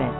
it.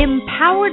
Empowered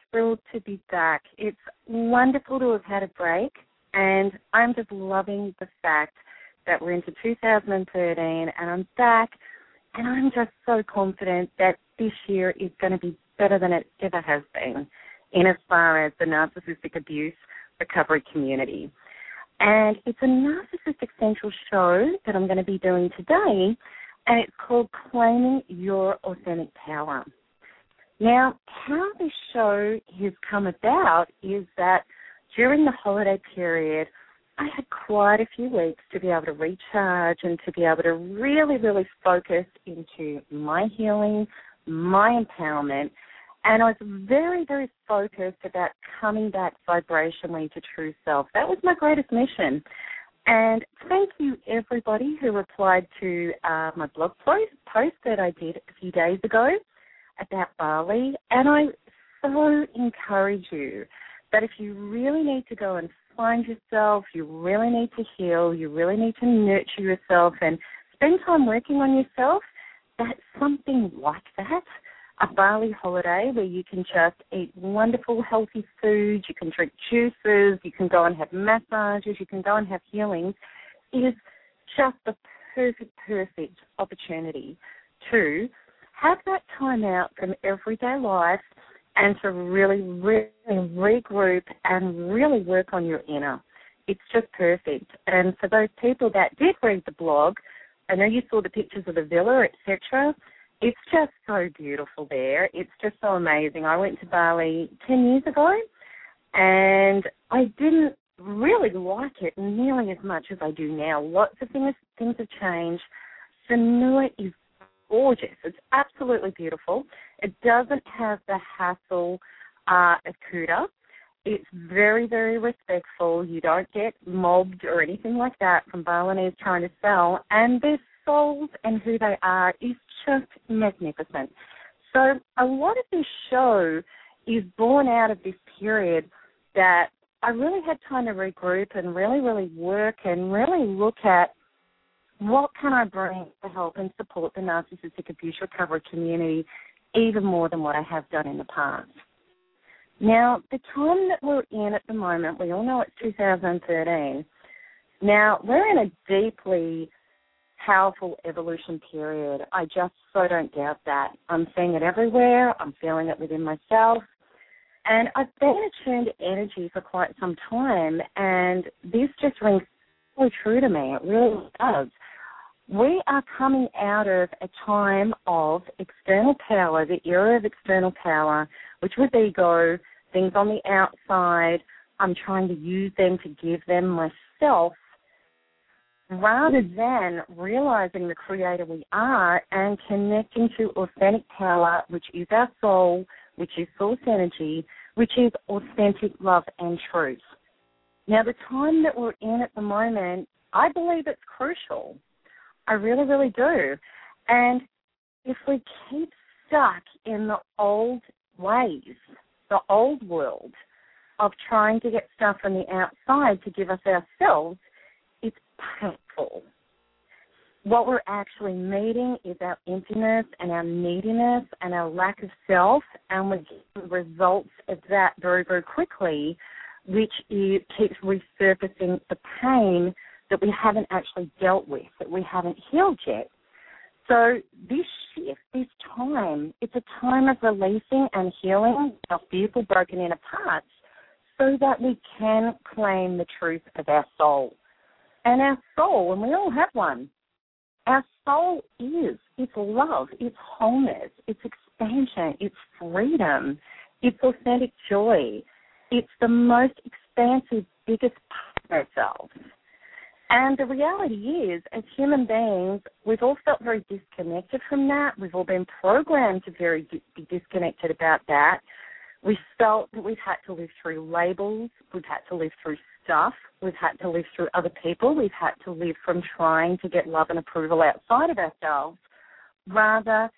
thrilled to be back. It's wonderful to have had a break, and I'm just loving the fact that we're into 2013 and I'm back, and I'm just so confident that this year is going to be better than it ever has been in as far as the narcissistic abuse recovery community. And it's a Narcissistic Central show that I'm going to be doing today, and it's called Claiming Your Authentic Power. Now, how this show has come about is that during the holiday period, I had quite a few weeks to be able to recharge and to be able to really, really focus into my healing, my empowerment, and I was very, very focused about coming back vibrationally to true self. That was my greatest mission. And thank you, everybody, who replied to my blog post that I did a few days ago about Bali, and I so encourage you that if you really need to go and find yourself, you really need to heal, you really need to nurture yourself and spend time working on yourself, that something like that, a Bali holiday where you can just eat wonderful healthy food, you can drink juices, you can go and have massages, you can go and have healings, is just the perfect opportunity to have that time out from everyday life and to really, really regroup and really work on your inner. It's just perfect. And for those people that did read the blog, I know you saw the pictures of the villa, etc. It's just so beautiful there. It's just so amazing. I went to Bali 10 years ago, and I didn't really like it nearly as much as I do now. Lots of things have changed. Senua is gorgeous. It's absolutely beautiful. It doesn't have the hassle of Kuta. It's very, very respectful. You don't get mobbed or anything like that from Balinese trying to sell. And their souls and who they are is just magnificent. So a lot of this show is born out of this period that I really had time to regroup and really, really work and really look at what can I bring to help and support the narcissistic abuse recovery community even more than what I have done in the past. Now, the time that we're in at the moment, we all know it's 2013. Now, we're in a deeply powerful evolution period. I just so don't doubt that. I'm seeing it everywhere. I'm feeling it within myself. And I've been attuned to energy for quite some time, and this just rings so true to me. It really does. We are coming out of a time of external power, the era of external power, which was ego, things on the outside. I'm trying to use them to give them myself rather than realizing the creator we are and connecting to authentic power, which is our soul, which is source energy, which is authentic love and truth. Now, the time that we're in at the moment, I believe it's crucial. I really, really do. And if we keep stuck in the old ways, the old world of trying to get stuff from the outside to give us ourselves, it's painful. What we're actually meeting is our emptiness and our neediness and our lack of self, and we're getting results of that very, very quickly, which keeps resurfacing the pain that we haven't actually dealt with, that we haven't healed yet. So this shift, this time, it's a time of releasing and healing our beautiful broken inner parts so that we can claim the truth of our soul. And our soul, and we all have one, our soul is, it's love, it's wholeness, it's expansion, it's freedom, it's authentic joy, it's the most expansive, biggest part of ourselves. And the reality is, as human beings, we've all felt very disconnected from that. We've all been programmed to be disconnected about that. We felt that we've had to live through labels. We've had to live through stuff. We've had to live through other people. We've had to live from trying to get love and approval outside of ourselves, rather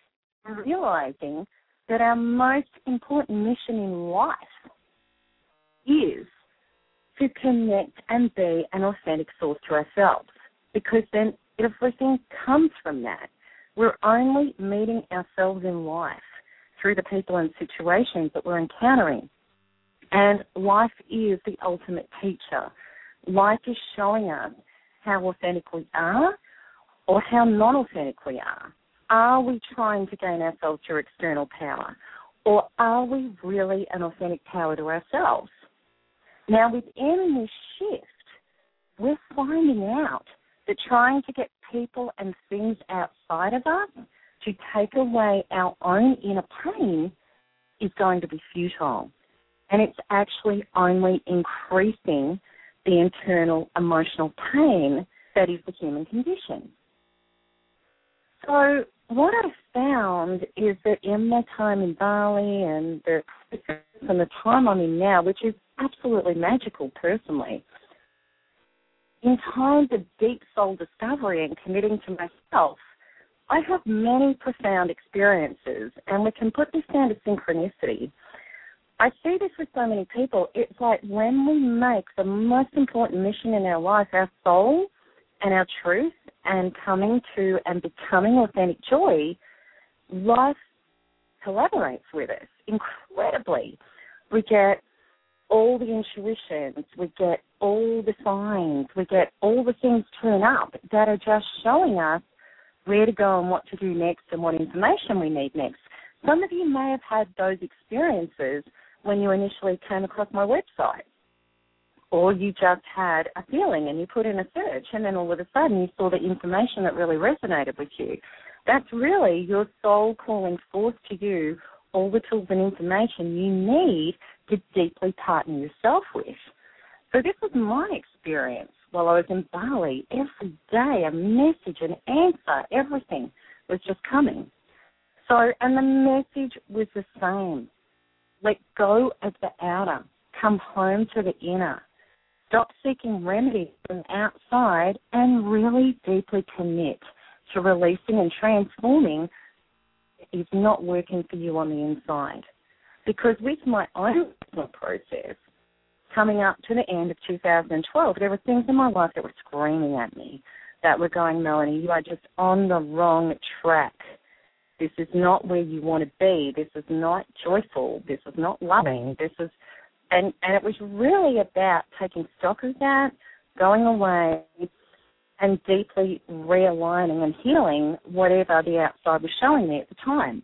realizing that our most important mission in life is to connect and be an authentic source to ourselves, because then everything comes from that. We're only meeting ourselves in life through the people and situations that we're encountering. And life is the ultimate teacher. Life is showing us how authentic we are or how non-authentic we are. Are we trying to gain ourselves through external power, or are we really an authentic power to ourselves? Now, within this shift, we're finding out that trying to get people and things outside of us to take away our own inner pain is going to be futile. And it's actually only increasing the internal emotional pain that is the human condition. So what I found is that in my time in Bali and the time I'm in now, which is absolutely magical personally, in times of deep soul discovery and committing to myself, I have many profound experiences, and we can put this down to synchronicity. I see this with so many people. It's like when we make the most important mission in our life, our soul and our truth, and coming to and becoming authentic joy, life collaborates with us incredibly. We get all the intuitions, we get all the signs, we get all the things turn up that are just showing us where to go and what to do next and what information we need next. Some of you may have had those experiences when you initially came across my website, or you just had a feeling and you put in a search and then all of a sudden you saw the information that really resonated with you. That's really your soul calling forth to you all the tools and information you need to deeply partner yourself with. So this was my experience while I was in Bali. Every day a message, an answer, everything was just coming. So, and the message was the same. Let go of the outer. Come home to the inner. Stop seeking remedies from outside and really deeply commit to releasing and transforming what is not working for you on the inside. Because with my own process, coming up to the end of 2012, there were things in my life that were screaming at me, that were going, Melanie, you are just on the wrong track. This is not where you want to be. This is not joyful. This is not loving. This is, and it was really about taking stock of that, going away, and deeply realigning and healing whatever the outside was showing me at the time.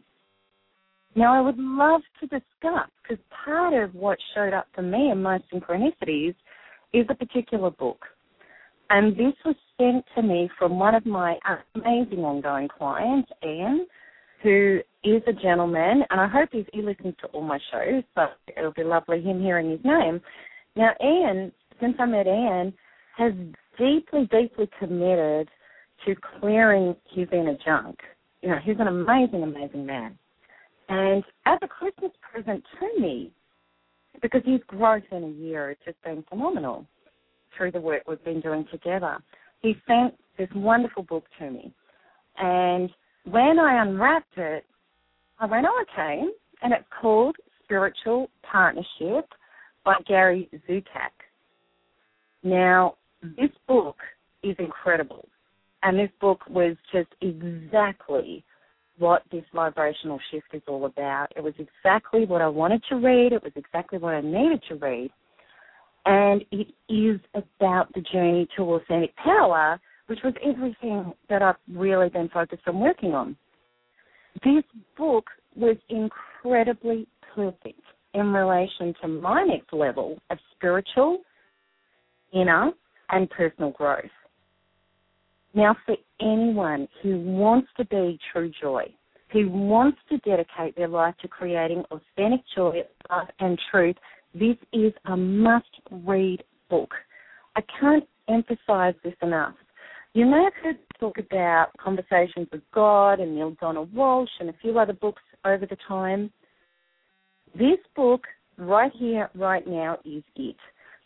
Now, I would love to discuss, because part of what showed up for me in my synchronicities is a particular book. And this was sent to me from one of my amazing ongoing clients, Ian, who is a gentleman, and I hope he listens to all my shows, but it'll be lovely him hearing his name. Now, Ian, since I met Ian, has deeply, deeply committed to clearing his inner junk. You know, he's an amazing, amazing man. And as a Christmas present to me, because his growth in a year has just been phenomenal through the work we've been doing together, he sent this wonderful book to me. And when I unwrapped it, I went, oh, okay, and it's called Spiritual Partnership by Gary Zukav. Now, this book is incredible, and this book was just exactly what this vibrational shift is all about. It was exactly what I wanted to read. It was exactly what I needed to read. And it is about the journey to authentic power, which was everything that I've really been focused on working on. This book was incredibly perfect in relation to my next level of spiritual, inner, and personal growth. Now, for anyone who wants to be true joy, who wants to dedicate their life to creating authentic joy, love, and truth, this is a must-read book. I can't emphasize this enough. You may have heard talk about Conversations with God and Neale Donald Walsch and a few other books over the time. This book right here, right now is it.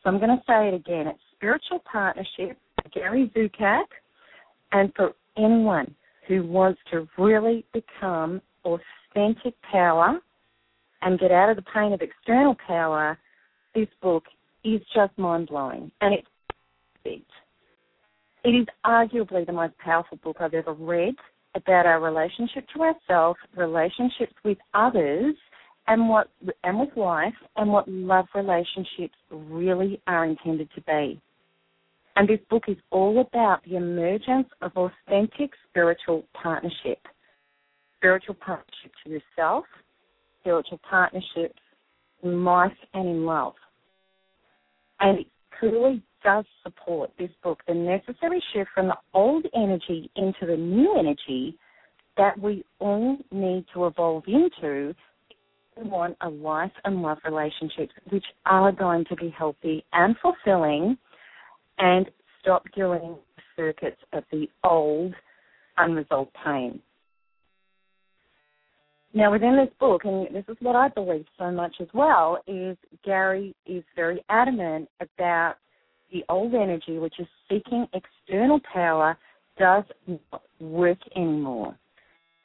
So I'm going to say it again. It's Spiritual Partnership, Gary Zukav, and for anyone who wants to really become authentic power and get out of the pain of external power, this book is just mind-blowing. And it's perfect. It is arguably the most powerful book I've ever read about our relationship to ourselves, relationships with others, and with life, and what love relationships really are intended to be. And this book is all about the emergence of authentic spiritual partnership to yourself, spiritual partnerships in life and in love. And it truly does support, this book, the necessary shift from the old energy into the new energy that we all need to evolve into if we want a life and love relationships which are going to be healthy and fulfilling, and stop doing circuits of the old unresolved pain. Now, within this book, and this is what I believe so much as well, is Gary is very adamant about the old energy, which is seeking external power, does not work anymore.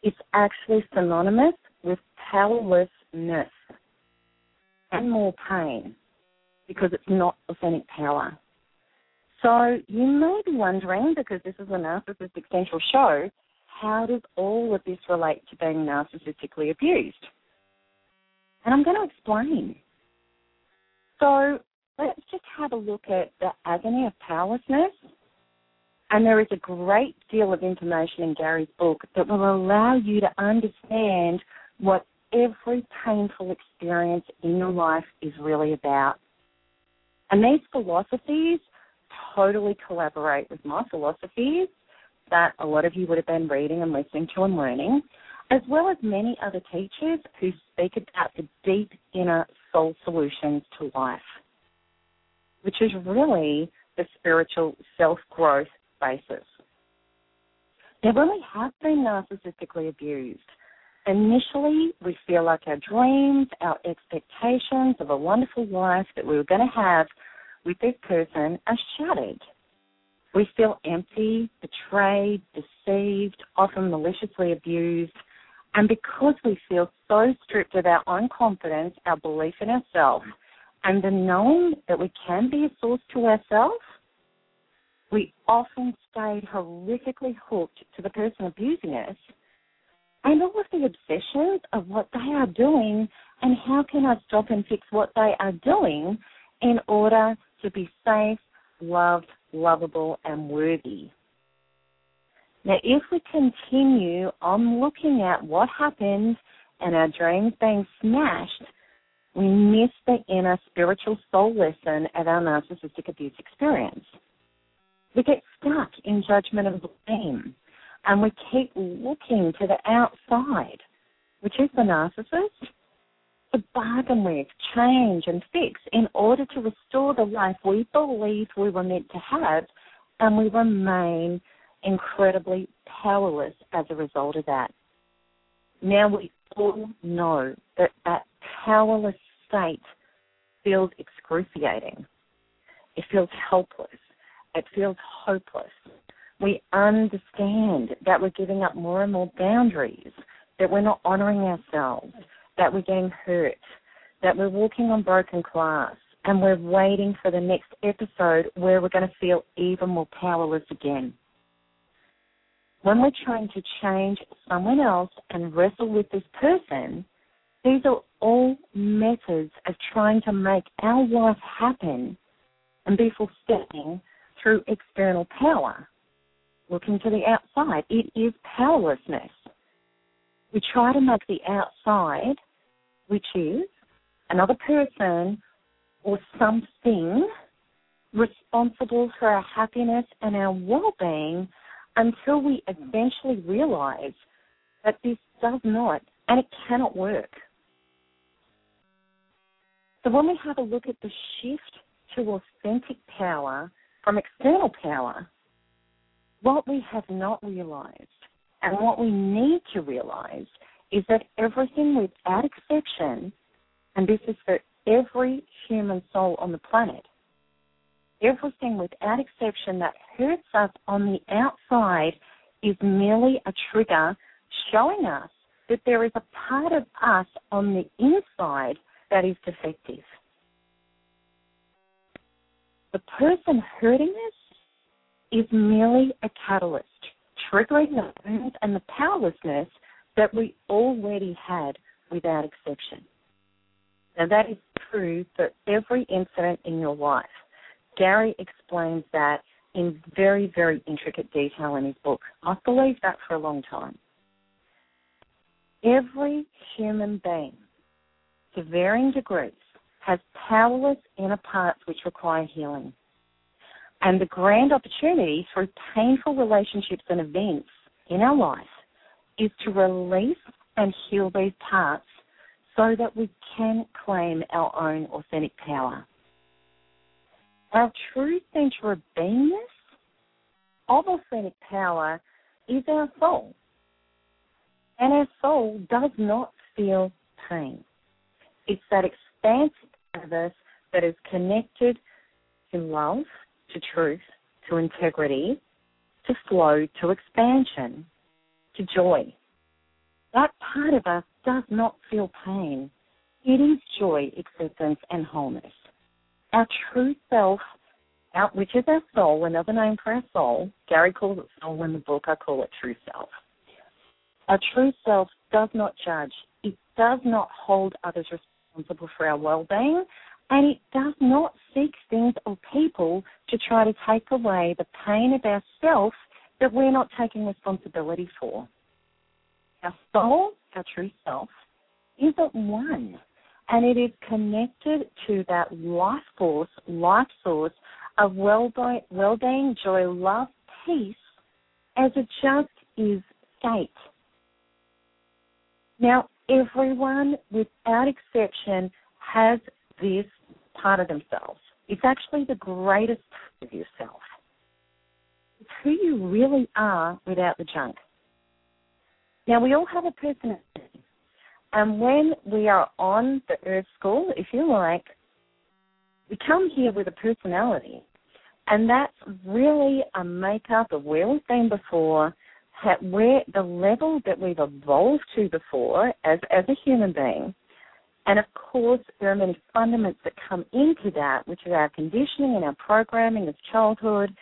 It's actually synonymous with powerlessness and more pain because it's not authentic power. So you may be wondering, because this is a narcissistic central show, how does all of this relate to being narcissistically abused? And I'm going to explain. So let's just have a look at the agony of powerlessness. And there is a great deal of information in Gary's book that will allow you to understand what every painful experience in your life is really about. And these philosophies totally collaborate with my philosophies that a lot of you would have been reading and listening to and learning, as well as many other teachers who speak about the deep inner soul solutions to life, which is really the spiritual self-growth basis. Now, when we have been narcissistically abused, initially we feel like our dreams, our expectations of a wonderful life that we were going to have with this person are shattered. We feel empty, betrayed, deceived, often maliciously abused, and because we feel so stripped of our own confidence, our belief in ourselves, and the knowing that we can be a source to ourselves, we often stayed horrifically hooked to the person abusing us and all of the obsessions of what they are doing and how can I stop and fix what they are doing in order to be safe, loved, lovable, and worthy. Now, if we continue on looking at what happens and our dreams being smashed, we miss the inner spiritual soul lesson of our narcissistic abuse experience. We get stuck in judgment and blame, and we keep looking to the outside, which is the narcissist, to bargain with, change, and fix in order to restore the life we believed we were meant to have, and we remain incredibly powerless as a result of that. Now we all know that that powerless state feels excruciating. It feels helpless. It feels hopeless. We understand that we're giving up more and more boundaries, that we're not honouring ourselves, that we're getting hurt, that we're walking on broken glass, and we're waiting for the next episode where we're going to feel even more powerless again. When we're trying to change someone else and wrestle with this person, these are all methods of trying to make our life happen and be fulfilling through external power, looking to the outside. It is powerlessness. We try to make the outside, which is another person or something responsible for our happiness and our well-being until we eventually realize that this does not and it cannot work. So when we have a look at the shift to authentic power from external power, what we have not realized and what we need to realize is that everything without exception, and this is for every human soul on the planet, everything without exception that hurts us on the outside is merely a trigger showing us that there is a part of us on the inside that is defective. The person hurting us is merely a catalyst, triggering the wounds and the powerlessness that we already had without exception. Now, that is true for every incident in your life. Gary explains that in very, very intricate detail in his book. I believed that for a long time. Every human being, to varying degrees, has powerless inner parts which require healing. And the grand opportunity through painful relationships and events in our life is to release and heal these parts so that we can claim our own authentic power. Our true center of beingness of authentic power is our soul. And our soul does not feel pain. It's that expanse of us that is connected to love, to truth, to integrity, to flow, to expansion, to joy. That part of us does not feel pain. It is joy, acceptance, and wholeness. Our true self, which is our soul, another name for our soul. Gary calls it soul in the book. I call it true self. Our true self does not judge. It does not hold others responsible for our well-being, and it does not seek things or people to try to take away the pain of ourself that we're not taking responsibility for. Our soul, our true self, isn't one, and it is connected to that life force, life source of well-being, joy, love, peace, as it just is state. Now, everyone, without exception, has this part of themselves. It's actually the greatest part of yourself. It's who you really are without the junk. Now, we all have a personality. And when we are on the earth school, if you like, we come here with a personality. And that's really a makeup of where we've been before, where the level that we've evolved to before as a human being. And, of course, there are many fundaments that come into that, which is our conditioning and our programming of childhood,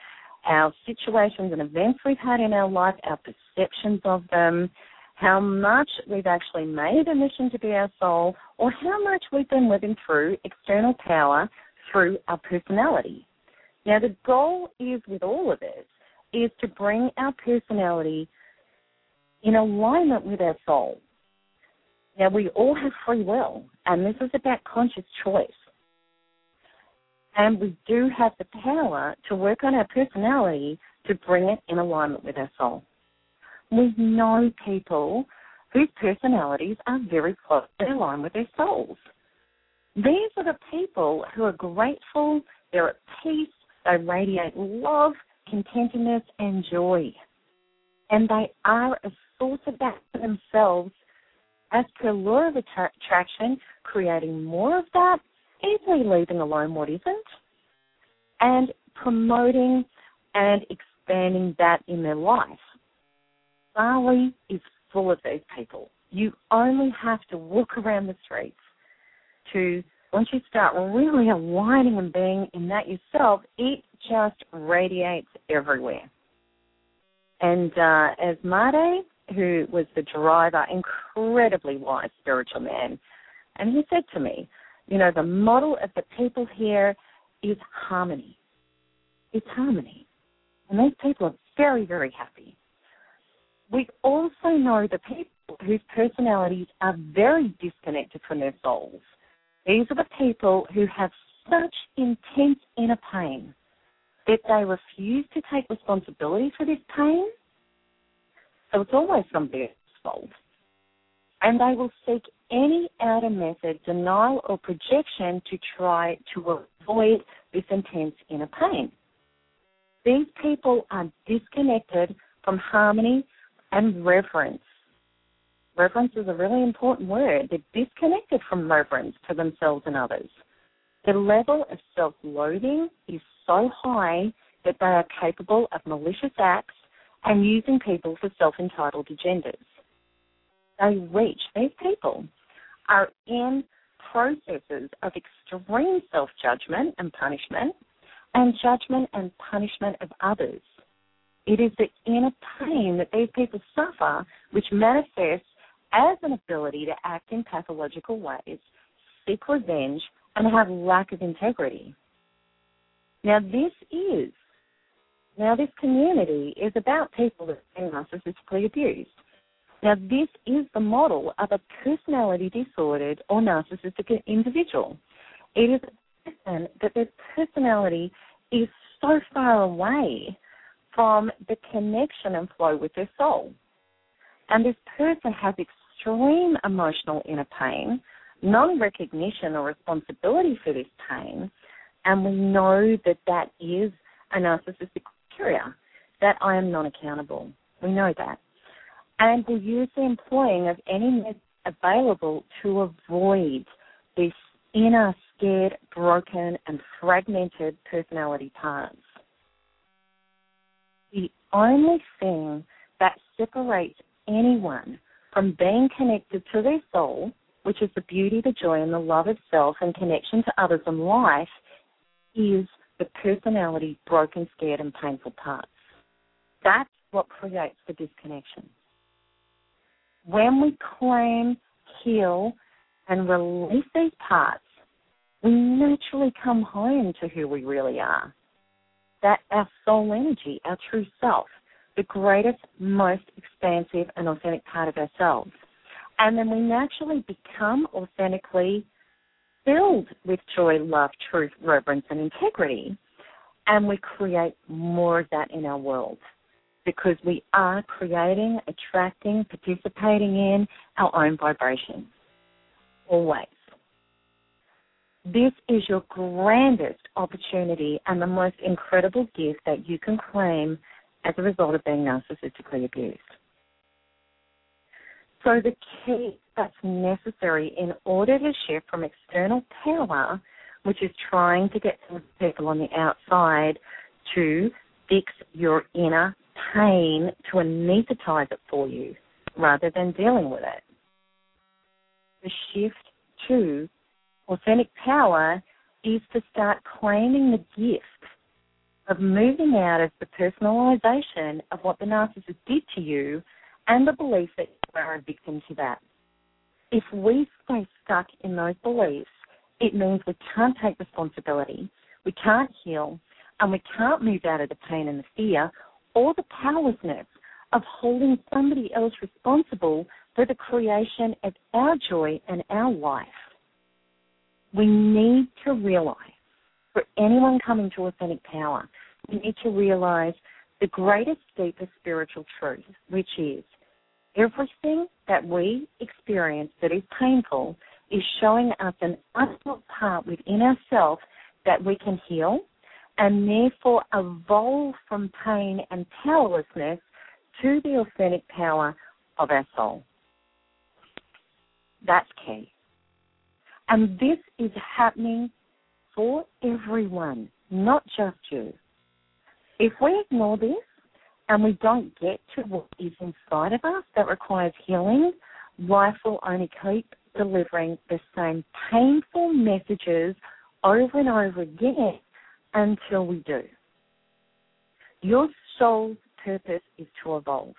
our situations and events we've had in our life, our perceptions of them, how much we've actually made a mission to be our soul, or how much we've been living through external power through our personality. Now, the goal is with all of this is to bring our personality in alignment with our soul. Now, we all have free will, and this is about conscious choice. And we do have the power to work on our personality to bring it in alignment with our soul. We know people whose personalities are very closely aligned with their souls. These are the people who are grateful, they're at peace, they radiate love, contentedness, and joy. And they are a source of that for themselves as per law of attraction, creating more of that, easily leaving alone what isn't, and promoting and expanding that in their life. Bali is full of these people. You only have to walk around the streets to, once you start really aligning and being in that yourself, it just radiates everywhere. And as Mare, who was the driver, incredibly wise spiritual man, and he said to me, you know, the model of the people here is harmony. It's harmony. And these people are very, very happy. We also know the people whose personalities are very disconnected from their souls. These are the people who have such intense inner pain that they refuse to take responsibility for this pain. So it's always somebody else's fault. And they will seek any outer method, denial or projection to try to avoid this intense inner pain. These people are disconnected from harmony and reverence. Reverence is a really important word. They're disconnected from reverence for themselves and others. Their level of self-loathing is so high that they are capable of malicious acts and using people for self-entitled agendas. These people are in processes of extreme self-judgment and judgment and punishment of others. It is the inner pain that these people suffer, which manifests as an ability to act in pathological ways, seek revenge, and have lack of integrity. Now this community is about people that are narcissistically abused. Now, this is the model of a personality disordered or narcissistic individual. It is a person that their personality is so far away from the connection and flow with their soul. And this person has extreme emotional inner pain, non-recognition or responsibility for this pain, and we know that that is a narcissistic criteria, that I am non-accountable. We know that. And will use the employing of any method available to avoid this inner, scared, broken, and fragmented personality parts. The only thing that separates anyone from being connected to their soul, which is the beauty, the joy, and the love of self and connection to others and life, is the personality, broken, scared, and painful parts. That's what creates the disconnection. When we claim, heal, and release these parts, we naturally come home to who we really are. That our soul energy, our true self, the greatest, most expansive and authentic part of ourselves. And then we naturally become authentically filled with joy, love, truth, reverence, and integrity. And we create more of that in our world, because we are creating, attracting, participating in our own vibration, always. This is your grandest opportunity and the most incredible gift that you can claim as a result of being narcissistically abused. So the key that's necessary in order to shift from external power, which is trying to get some people on the outside to fix your inner pain, to anesthetize it for you rather than dealing with it. The shift to authentic power is to start claiming the gift of moving out of the personalization of what the narcissist did to you and the belief that you are a victim to that. If we stay stuck in those beliefs, it means we can't take responsibility, we can't heal, and we can't move out of the pain and the fear or the powerlessness of holding somebody else responsible for the creation of our joy and our life. We need to realize, for anyone coming to authentic power, we need to realize the greatest, deepest spiritual truth, which is everything that we experience that is painful is showing us an unlocked part within ourselves that we can heal, and therefore evolve from pain and powerlessness to the authentic power of our soul. That's key. And this is happening for everyone, not just you. If we ignore this and we don't get to what is inside of us that requires healing, life will only keep delivering the same painful messages over and over again until we do. Your soul's purpose is to evolve.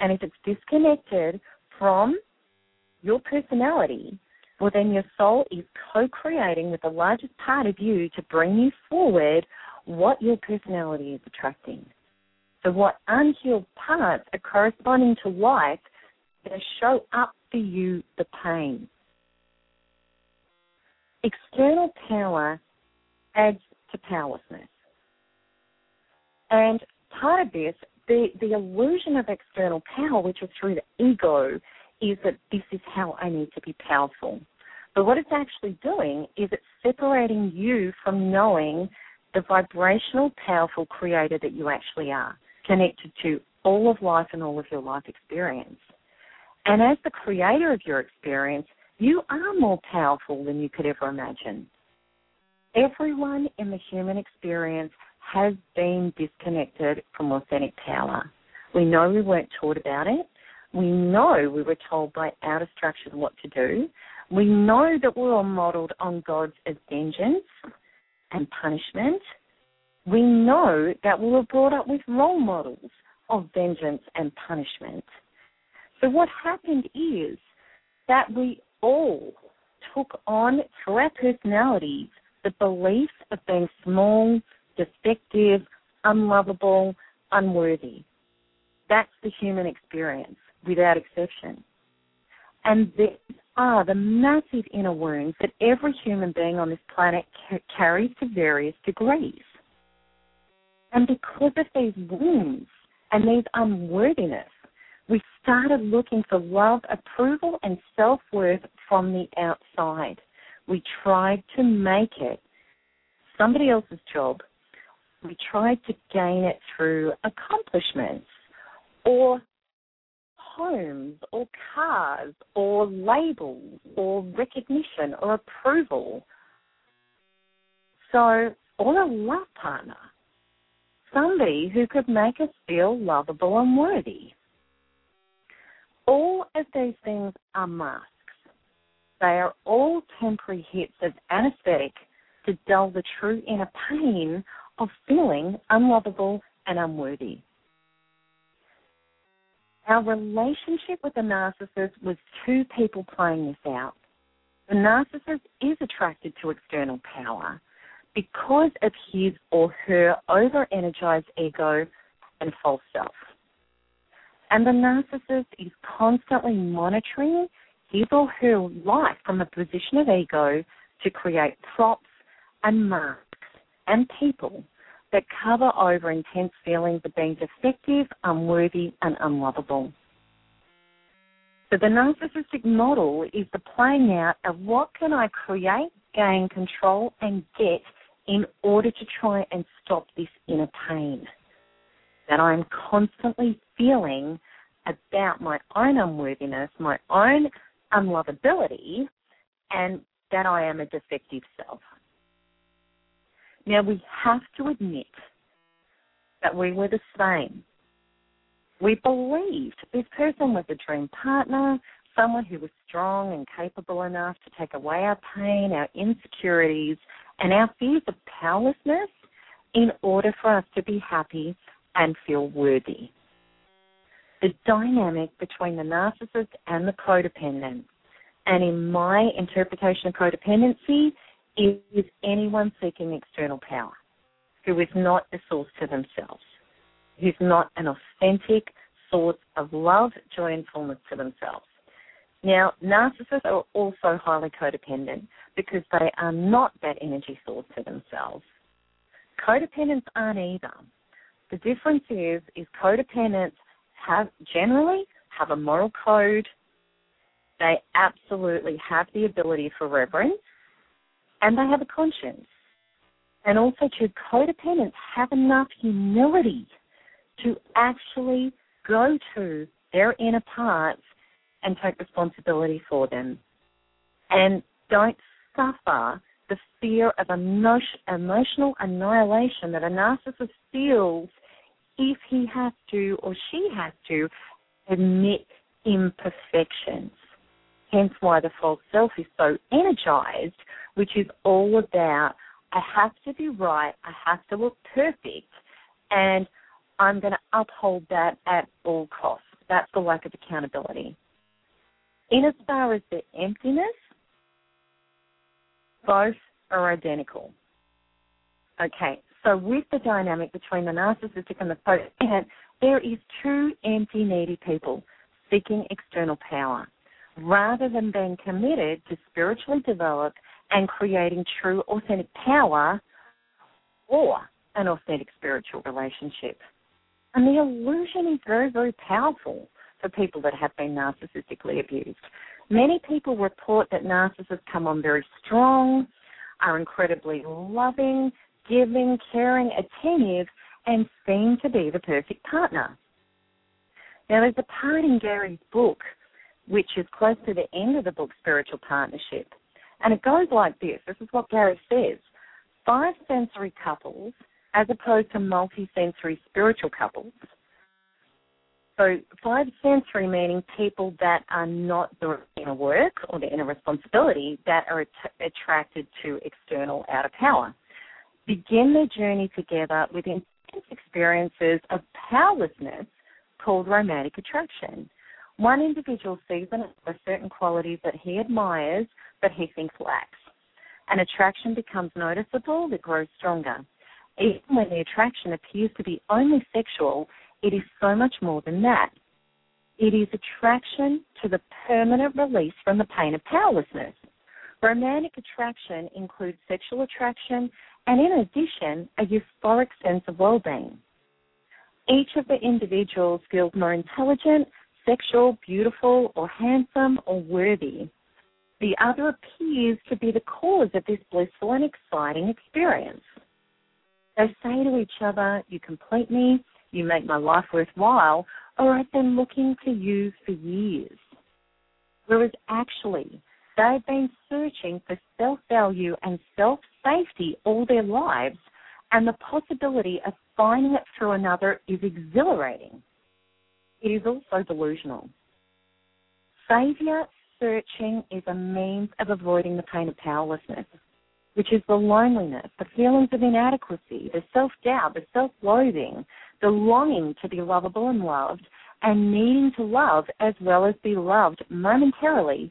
And if it's disconnected from your personality, well, then your soul is co-creating with the largest part of you to bring you forward what your personality is attracting. So what unhealed parts are corresponding to life that show up for you the pain. external power adds to powerlessness. And part of this, the illusion of external power, which is through the ego, is that this is how I need to be powerful. But what it's actually doing is it's separating you from knowing the vibrational, powerful creator that you actually are, connected to all of life and all of your life experience. And as the creator of your experience, you are more powerful than you could ever imagine. Everyone in the human experience has been disconnected from authentic power. We know we weren't taught about it. We know we were told by outer structures what to do. We know that we were modeled on gods as vengeance and punishment. We know that we were brought up with role models of vengeance and punishment. So what happened is that we all took on, through our personalities, the belief of being small, defective, unlovable, unworthy. That's the human experience, without exception. And these are the massive inner wounds that every human being on this planet carries to various degrees. And because of these wounds and these unworthiness, we started looking for love, approval, and self-worth from the outside. We tried to make it somebody else's job. We tried to gain it through accomplishments or homes or cars or labels or recognition or approval. So, or a love partner, somebody who could make us feel lovable and worthy. All of these things are masks. They are all temporary hits as anesthetic to dull the true inner pain of feeling unlovable and unworthy. Our relationship with the narcissist was two people playing this out. The narcissist is attracted to external power because of his or her over-energized ego and false self. And the narcissist is constantly monitoring his or her life from a position of ego to create props and masks and people that cover over intense feelings of being defective, unworthy, and unlovable. So the narcissistic model is the playing out of what can I create, gain control, and get in order to try and stop this inner pain that I'm constantly feeling about my own unworthiness, my own unlovability, and that I am a defective self. Now, we have to admit that we were the same. We believed this person was a dream partner, someone who was strong and capable enough to take away our pain, our insecurities, and our fears of powerlessness in order for us to be happy and feel worthy. The dynamic between the narcissist and the codependent, and in my interpretation of codependency, is anyone seeking external power who is not a source to themselves, who's not an authentic source of love, joy, and fullness to themselves. Now, narcissists are also highly codependent because they are not that energy source to themselves. Codependents aren't either. The difference is codependents generally have a moral code. They absolutely have the ability for reverence. And they have a conscience. And also, too, codependents have enough humility to actually go to their inner parts and take responsibility for them. And don't suffer the fear of emotional annihilation that a narcissist feels if he has to or she has to admit imperfections. Hence why the false self is so energized, which is all about, I have to be right, I have to look perfect, and I'm going to uphold that at all costs. That's the lack of accountability. In as far as the emptiness, both are identical. Okay, so with the dynamic between the narcissistic and the codependent, there is two empty, needy people seeking external power rather than being committed to spiritually develop and creating true, authentic power or an authentic spiritual relationship. And the illusion is very, very powerful for people that have been narcissistically abused. Many people report that narcissists come on very strong, are incredibly loving, giving, caring, attentive, and seem to be the perfect partner. Now, there's a part in Gary's book, which is close to the end of the book, Spiritual Partnership, and it goes like this. This is what Gary says. 5-sensory couples, as opposed to multi-sensory spiritual couples. So 5-sensory meaning people that are not the inner work or the inner responsibility, that are attracted to external outer power, begin their journey together with intense experiences of powerlessness called romantic attraction. One individual sees in a certain qualities that he admires but he thinks lacks. An attraction becomes noticeable that grows stronger. Even when the attraction appears to be only sexual, it is so much more than that. It is attraction to the permanent release from the pain of powerlessness. Romantic attraction includes sexual attraction and, in addition, a euphoric sense of well-being. Each of the individuals feels more intelligent, sexual, beautiful, or handsome, or worthy. The other appears to be the cause of this blissful and exciting experience. They say to each other, "You complete me, you make my life worthwhile," or "I've been looking to you for years." Whereas actually, they've been searching for self-value and self-safety all their lives, and the possibility of finding it through another is exhilarating. It is also delusional. Savior searching is a means of avoiding the pain of powerlessness, which is the loneliness, the feelings of inadequacy, the self-doubt, the self-loathing, the longing to be lovable and loved, and needing to love as well as be loved momentarily.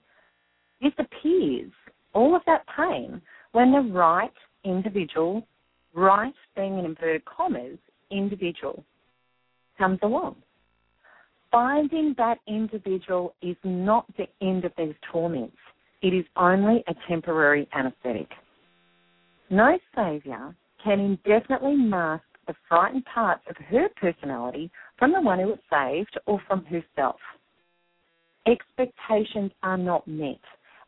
Disappears, all of that pain, when the right individual, right being in inverted commas, individual, comes along. Finding that individual is not the end of these torments. It is only a temporary anesthetic. No saviour can indefinitely mask the frightened parts of her personality from the one who was saved or from herself. Expectations are not met,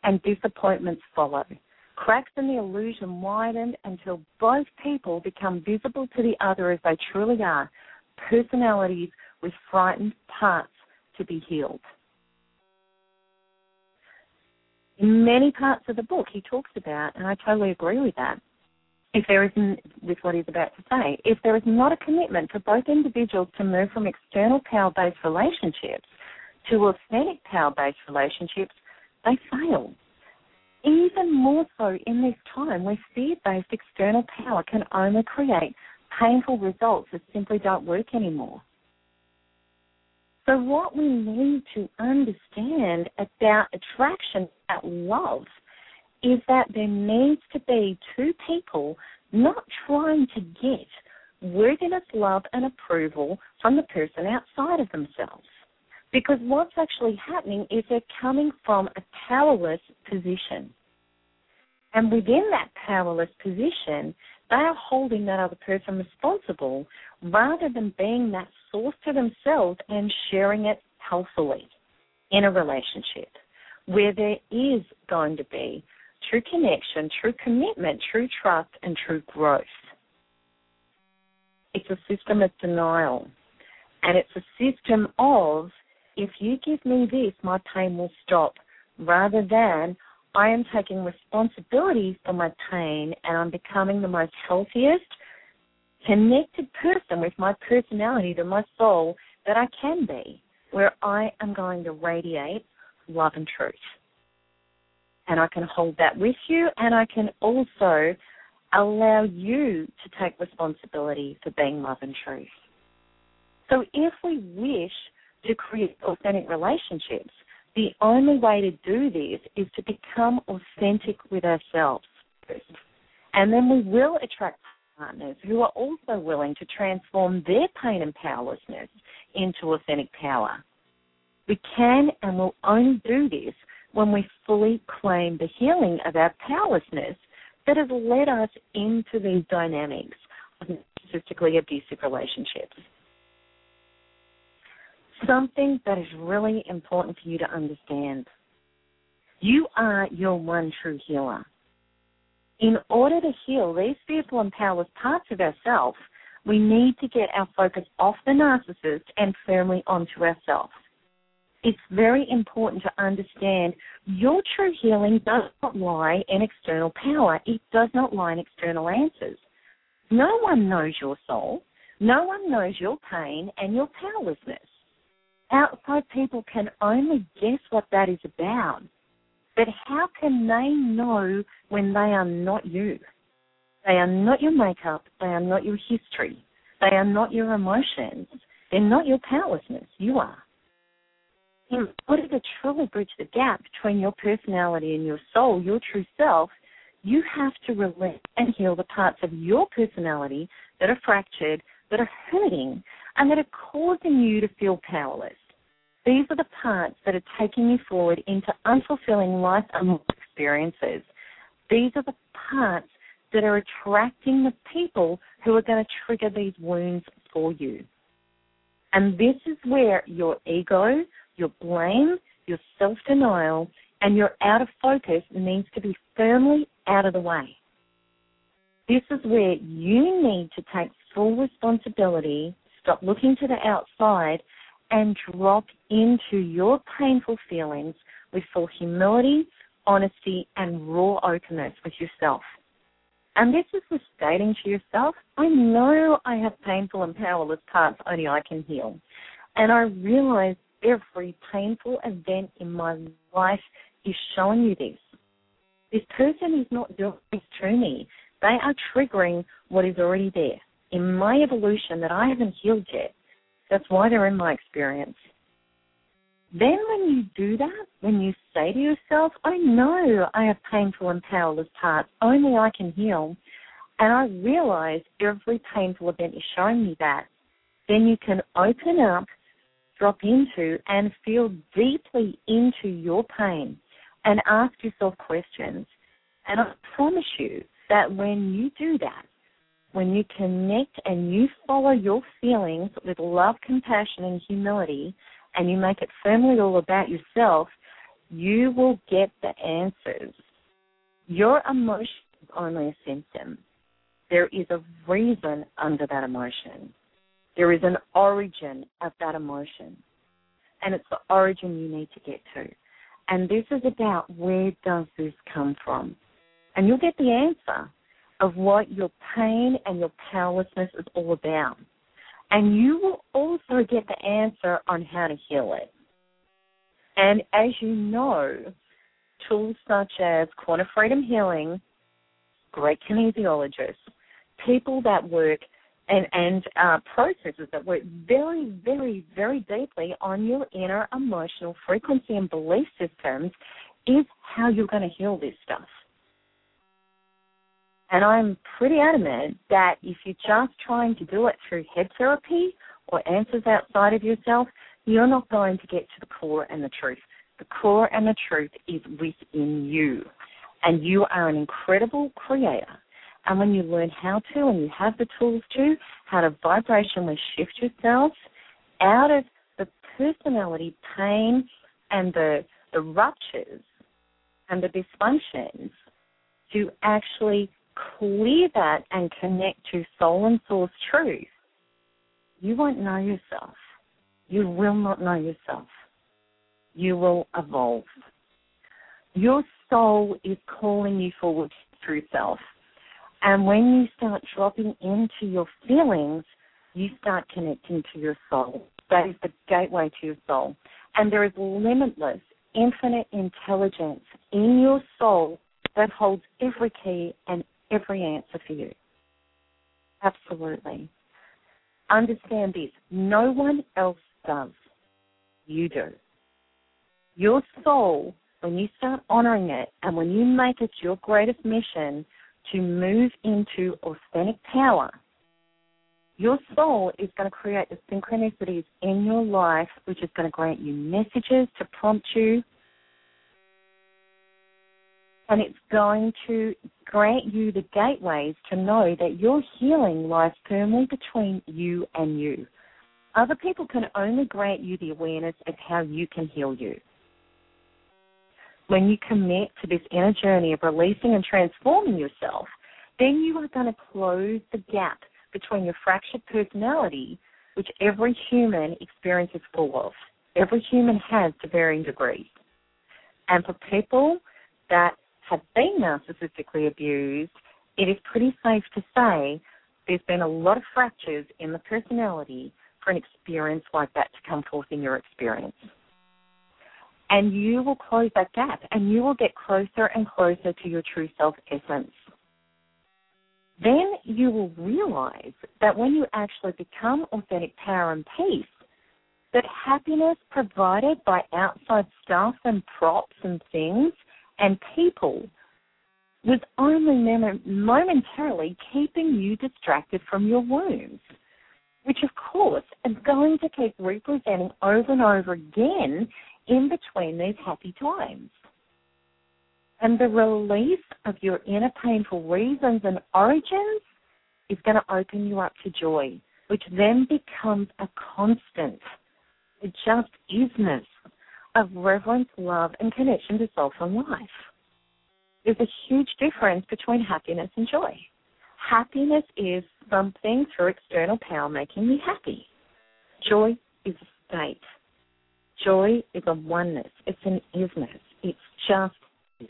and disappointments follow. Cracks in the illusion widen until both people become visible to the other as they truly are, personalities with frightened parts to be healed. In many parts of the book he talks about, and I totally agree with that, if there is not a commitment for both individuals to move from external power-based relationships to authentic power-based relationships, they fail. Even more so in this time where fear-based external power can only create painful results that simply don't work anymore. So what we need to understand about attraction, about love, is that there needs to be two people not trying to get worthiness, love, and approval from the person outside of themselves. Because what's actually happening is they're coming from a powerless position. And within that powerless position, they are holding that other person responsible rather than being that source to themselves and sharing it healthily in a relationship where there is going to be true connection, true commitment, true trust, and true growth. It's a system of denial. And it's a system of, if you give me this, my pain will stop, rather than I am taking responsibility for my pain and I'm becoming the most healthiest, connected person with my personality to my soul that I can be, where I am going to radiate love and truth. And I can hold that with you, and I can also allow you to take responsibility for being love and truth. So if we wish to create authentic relationships, the only way to do this is to become authentic with ourselves first. And then we will attract partners who are also willing to transform their pain and powerlessness into authentic power. We can and will only do this when we fully claim the healing of our powerlessness that has led us into these dynamics of narcissistically abusive relationships. Something that is really important for you to understand. You are your one true healer. In order to heal these fearful and powerless parts of ourselves, we need to get our focus off the narcissist and firmly onto ourselves. It's very important to understand your true healing does not lie in external power. It does not lie in external answers. No one knows your soul. No one knows your pain and your powerlessness. Outside people can only guess what that is about. But how can they know when they are not you? They are not your makeup. They are not your history. They are not your emotions. They're not your powerlessness. You are. In order to truly bridge the gap between your personality and your soul, your true self, you have to release and heal the parts of your personality that are fractured, that are hurting, and that are causing you to feel powerless. These are the parts that are taking you forward into unfulfilling life and experiences. These are the parts that are attracting the people who are going to trigger these wounds for you. And this is where your ego, your blame, your self-denial, and your out of focus needs to be firmly out of the way. This is where you need to take full responsibility, stop looking to the outside, and drop into your painful feelings with full humility, honesty, and raw openness with yourself. And this is with stating to yourself, I know I have painful and powerless parts only I can heal. And I realize every painful event in my life is showing you this. This person is not doing this to me. They are triggering what is already there in my evolution that I haven't healed yet. That's why they're in my experience. Then when you do that, when you say to yourself, I know I have painful and powerless parts, only I can heal, and I realize every painful event is showing me that, then you can open up, drop into, and feel deeply into your pain and ask yourself questions. And I promise you that when you do that, when you connect and you follow your feelings with love, compassion, and humility, and you make it firmly all about yourself, you will get the answers. Your emotion is only a symptom. There is a reason under that emotion. There is an origin of that emotion, and it's the origin you need to get to. And this is about where does this come from? And you'll get the answer of what your pain and your powerlessness is all about. And you will also get the answer on how to heal it. And as you know, tools such as quantum freedom healing, great kinesiologists, people that work and processes that work very, very, very deeply on your inner emotional frequency and belief systems is how you're going to heal this stuff. And I'm pretty adamant that if you're just trying to do it through head therapy or answers outside of yourself, you're not going to get to the core and the truth. The core and the truth is within you. And you are an incredible creator. And when you learn how to, and you have the tools to, how to vibrationally shift yourself out of the personality pain and the ruptures and the dysfunctions to actually clear that and connect to soul and source truth, you won't know yourself. You will not know yourself. You will evolve. Your soul is calling you forward through self. And when you start dropping into your feelings, you start connecting to your soul. That is the gateway to your soul. And there is limitless, infinite intelligence in your soul that holds every key and every answer for you. Absolutely. Understand this. No one else does. You do. Your soul, when you start honoring it and when you make it your greatest mission to move into authentic power, your soul is going to create the synchronicities in your life which is going to grant you messages to prompt you And it's going to grant you the gateways to know that your healing lies firmly between you and you. Other people can only grant you the awareness of how you can heal you. When you commit to this inner journey of releasing and transforming yourself, then you are going to close the gap between your fractured personality, which every human experiences full of. Every human has to varying degrees. And for people that have been narcissistically abused, it is pretty safe to say there's been a lot of fractures in the personality for an experience like that to come forth in your experience. And you will close that gap, and you will get closer and closer to your true self essence. Then you will realize that when you actually become authentic power and peace, that happiness provided by outside stuff and props and things and people was only momentarily keeping you distracted from your wounds, which, of course, is going to keep representing over and over again in between these happy times. And the release of your inner painful reasons and origins is going to open you up to joy, which then becomes a constant. It just isness of reverence, love, and connection to self and life. There's a huge difference between happiness and joy. Happiness is something through external power making me happy. Joy is a state. Joy is a oneness. It's an isness. It's just is.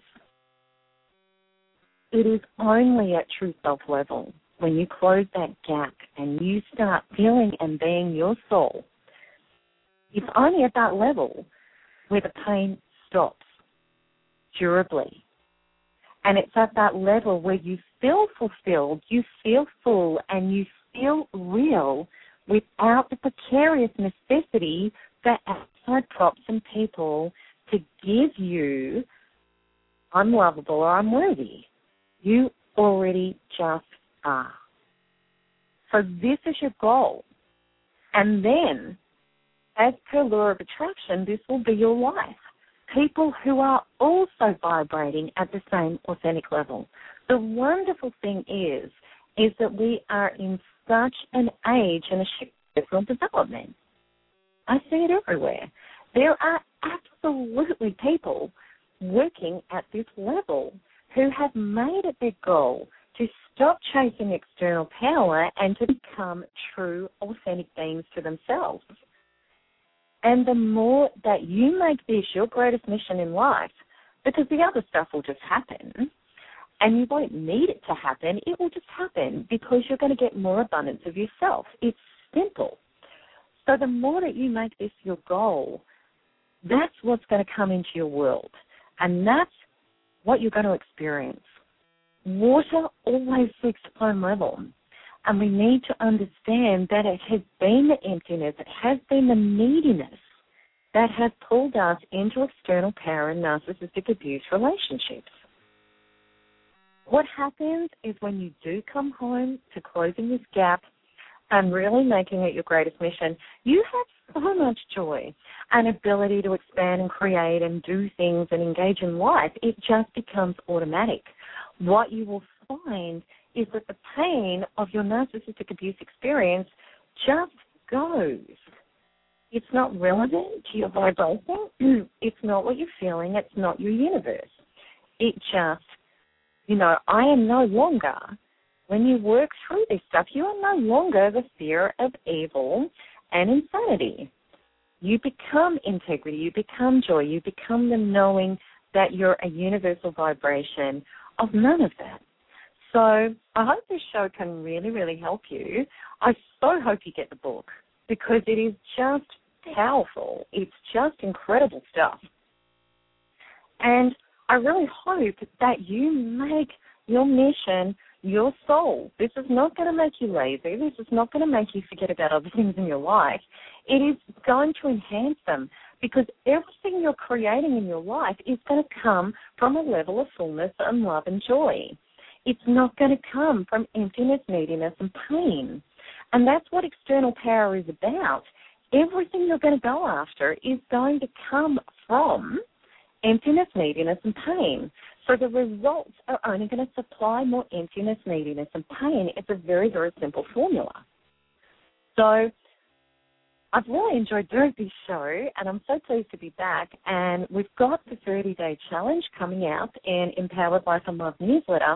It is only at true self level when you close that gap and you start feeling and being your soul. It's only at that level where the pain stops durably. And it's at that level where you feel fulfilled, you feel full, and you feel real without the precarious necessity for outside props and people to give you I'm lovable or I'm worthy. You already just are. So this is your goal. And then, as per law of attraction, this will be your life. People who are also vibrating at the same authentic level. The wonderful thing is that we are in such an age and a shift in personal development. I see it everywhere. There are absolutely people working at this level who have made it their goal to stop chasing external power and to become true, authentic beings to themselves. And the more that you make this your greatest mission in life, because the other stuff will just happen, and you won't need it to happen, it will just happen because you're going to get more abundance of yourself. It's simple. So the more that you make this your goal, that's what's going to come into your world, and that's what you're going to experience. Water always seeks the foam level. And we need to understand that it has been the emptiness, it has been the neediness that has pulled us into external power and narcissistic abuse relationships. What happens is when you do come home to closing this gap and really making it your greatest mission, you have so much joy and ability to expand and create and do things and engage in life. It just becomes automatic. What you will find is that the pain of your narcissistic abuse experience just goes. It's not relevant to your vibration. It's not what you're feeling. It's not your universe. It just, I am no longer, when you work through this stuff, you are no longer the fear of evil and insanity. You become integrity. You become joy. You become the knowing that you're a universal vibration of none of that. So I hope this show can really, really help you. I so hope you get the book because it is just powerful. It's just incredible stuff. And I really hope that you make your mission your soul. This is not going to make you lazy. This is not going to make you forget about other things in your life. It is going to enhance them because everything you're creating in your life is going to come from a level of fullness and love and joy. It's not going to come from emptiness, neediness, and pain. And that's what external power is about. Everything you're going to go after is going to come from emptiness, neediness, and pain. For the results are only going to supply more emptiness, neediness, and pain. It's a very, very simple formula. So I've really enjoyed doing this show, and I'm so pleased to be back. And we've got the 30-day challenge coming out in Empowered Life and Love newsletter.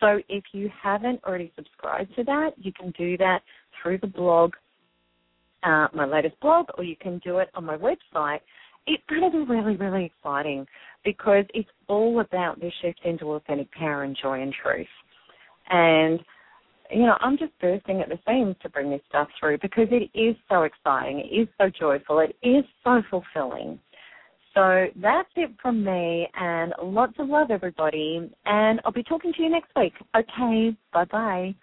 So if you haven't already subscribed to that, you can do that through the blog, my latest blog, or you can do it on my website. It's going to be really, really exciting because it's all about this shift into authentic power and joy and truth. And, you know, I'm just bursting at the seams to bring this stuff through because it is so exciting. It is so joyful. It is so fulfilling. So that's it from me, and lots of love, everybody. And I'll be talking to you next week. Okay, bye-bye.